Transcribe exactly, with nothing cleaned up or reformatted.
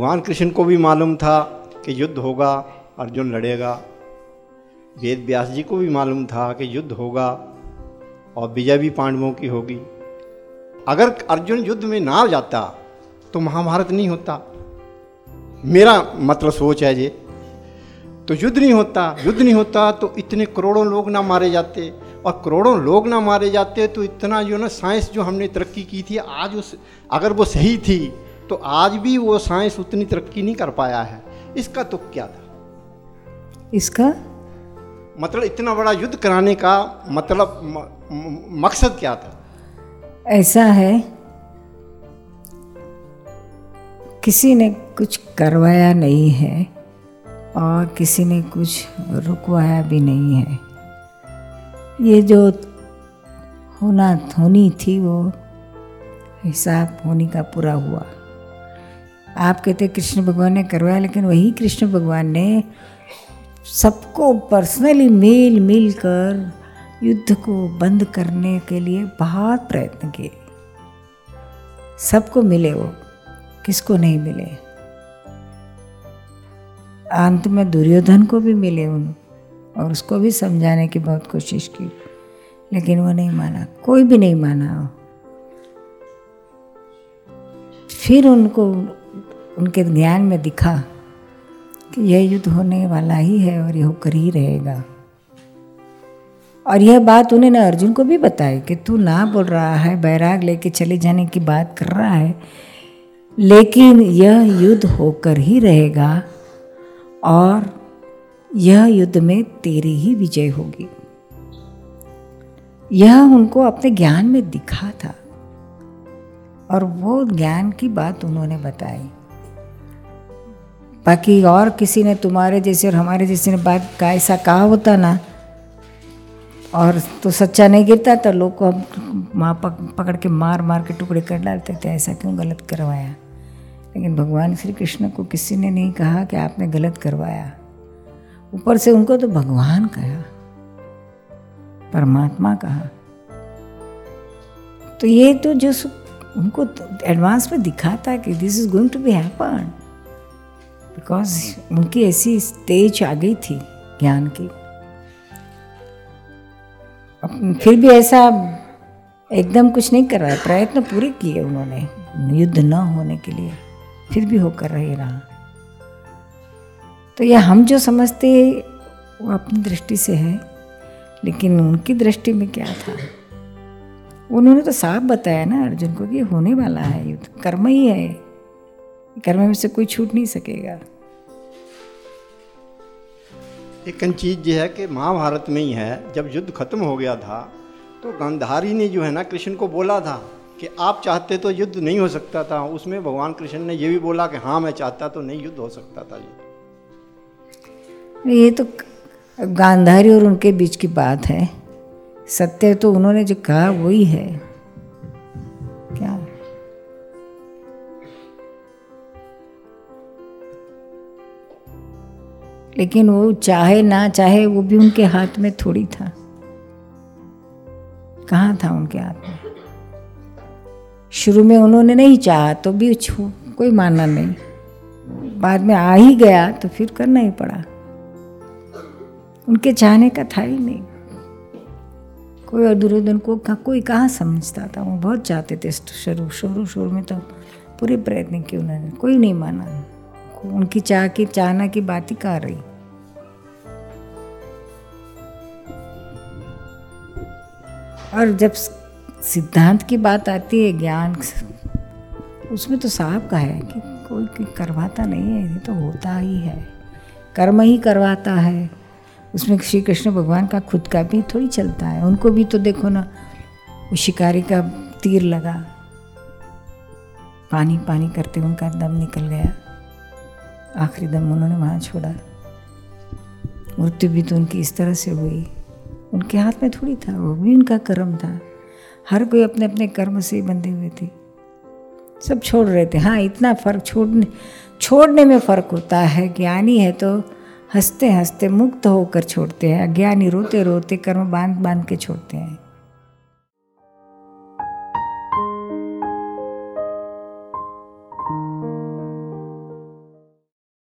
भगवान कृष्ण को भी मालूम था कि युद्ध होगा, अर्जुन लड़ेगा। वेद व्यास जी को भी मालूम था कि युद्ध होगा और विजय भी पांडवों की होगी। अगर अर्जुन युद्ध में ना जाता तो महाभारत नहीं होता, मेरा मतलब सोच है ये। तो युद्ध नहीं होता, युद्ध नहीं होता तो इतने करोड़ों लोग ना मारे जाते, और करोड़ों लोग ना मारे जाते तो इतना जो ना साइंस जो हमने तरक्की की थी आज, उस अगर वो सही थी तो आज भी वो साइंस उतनी तरक्की नहीं कर पाया है। इसका तो क्या था, इसका मतलब इतना बड़ा युद्ध कराने का मतलब म, म, मकसद क्या था? ऐसा है, किसी ने कुछ करवाया नहीं है और किसी ने कुछ रुकवाया भी नहीं है। ये जो होना होनी थी वो हिसाब होने का पूरा हुआ। आप कहते कृष्ण भगवान ने करवाया, लेकिन वही कृष्ण भगवान ने सबको पर्सनली मिल मिल कर युद्ध को बंद करने के लिए बहुत प्रयत्न किए। सबको मिले, वो किसको नहीं मिले? अंत में दुर्योधन को भी मिले उन, और उसको भी समझाने की बहुत कोशिश की, लेकिन वो नहीं माना, कोई भी नहीं माना। फिर उनको उनके ज्ञान में दिखा कि यह युद्ध होने वाला ही है और यह होकर ही रहेगा। और यह बात उन्होंने अर्जुन को भी बताई कि तू ना बोल रहा है, बैराग लेके चले जाने की बात कर रहा है, लेकिन यह युद्ध होकर ही रहेगा और यह युद्ध में तेरी ही विजय होगी। यह उनको अपने ज्ञान में दिखा था और वो ज्ञान की बात उन्होंने बताई। बाकी और किसी ने तुम्हारे जैसे और हमारे जैसे ने बात का ऐसा कहा होता ना, और तो सच्चा नहीं गिरता तो लोग को हम माँ पकड़ के मार मार के टुकड़े कर डालते थे, ऐसा क्यों गलत करवाया? लेकिन भगवान श्री कृष्ण को किसी ने नहीं कहा कि आपने गलत करवाया, ऊपर से उनको तो भगवान कहा, परमात्मा कहा। तो ये तो जो उनको एडवांस में दिखा था कि this is going to be happen, because उनकी ऐसी स्टेज आ गई थी ज्ञान की। फिर भी ऐसा एकदम कुछ नहीं कर रहा, प्रयत्न पूरे किए उन्होंने युद्ध न होने के लिए, फिर भी होकर रही रहा। तो यह हम जो समझते वो अपनी दृष्टि से है, लेकिन उनकी दृष्टि में क्या था? उन्होंने तो साफ बताया ना अर्जुन को कि होने वाला है युद्ध, कर्म ही है, कर्म में से कोई छूट नहीं सकेगा। एक चीज़ यह है कि महाभारत में ही है, जब युद्ध खत्म हो गया था तो गांधारी ने जो है ना कृष्ण को बोला था कि आप चाहते तो युद्ध नहीं हो सकता था। उसमें भगवान कृष्ण ने यह भी बोला कि हाँ मैं चाहता तो नहीं युद्ध हो सकता था। ये ये तो गांधारी और उनके बीच की बात है, सत्य तो उन्होंने जो कहा वही है। क्या लेकिन वो चाहे ना चाहे वो भी उनके हाथ में थोड़ी था, कहाँ था उनके हाथ में? शुरू में उन्होंने नहीं चाहा तो भी कोई मानना नहीं, बाद में आ ही गया तो फिर करना ही पड़ा। उनके चाहने का था ही नहीं कोई। और दुर्योधन को कोई कहाँ समझता था? वो बहुत चाहते थे, शुरू शुरू शुरू में तो पूरे प्रयत्न किए उन्होंने, कोई नहीं माना। उनकी चाह की चाहना की बात ही कह रही। और जब सिद्धांत की बात आती है, ज्ञान, उसमें तो साफ कहा है कि कोई, कोई करवाता नहीं है, ये तो होता ही है, कर्म ही करवाता है। उसमें श्री कृष्ण भगवान का खुद का भी थोड़ी चलता है, उनको भी तो देखो ना, वो शिकारी का तीर लगा, पानी पानी करते उनका दम निकल गया, आखिरी दम उन्होंने वहाँ छोड़ा। मृत्यु भी तो उनकी इस तरह से हुई, उनके हाथ में थोड़ी था, वो भी उनका कर्म था। हर कोई अपने अपने कर्म से ही बंधे हुए थे, सब छोड़ रहे थे। हाँ, इतना फर्क छोड़ने छोड़ने में फ़र्क होता है। ज्ञानी है तो हंसते हंसते मुक्त होकर छोड़ते हैं, अज्ञानी रोते रोते कर्म बांध बांध के छोड़ते हैं।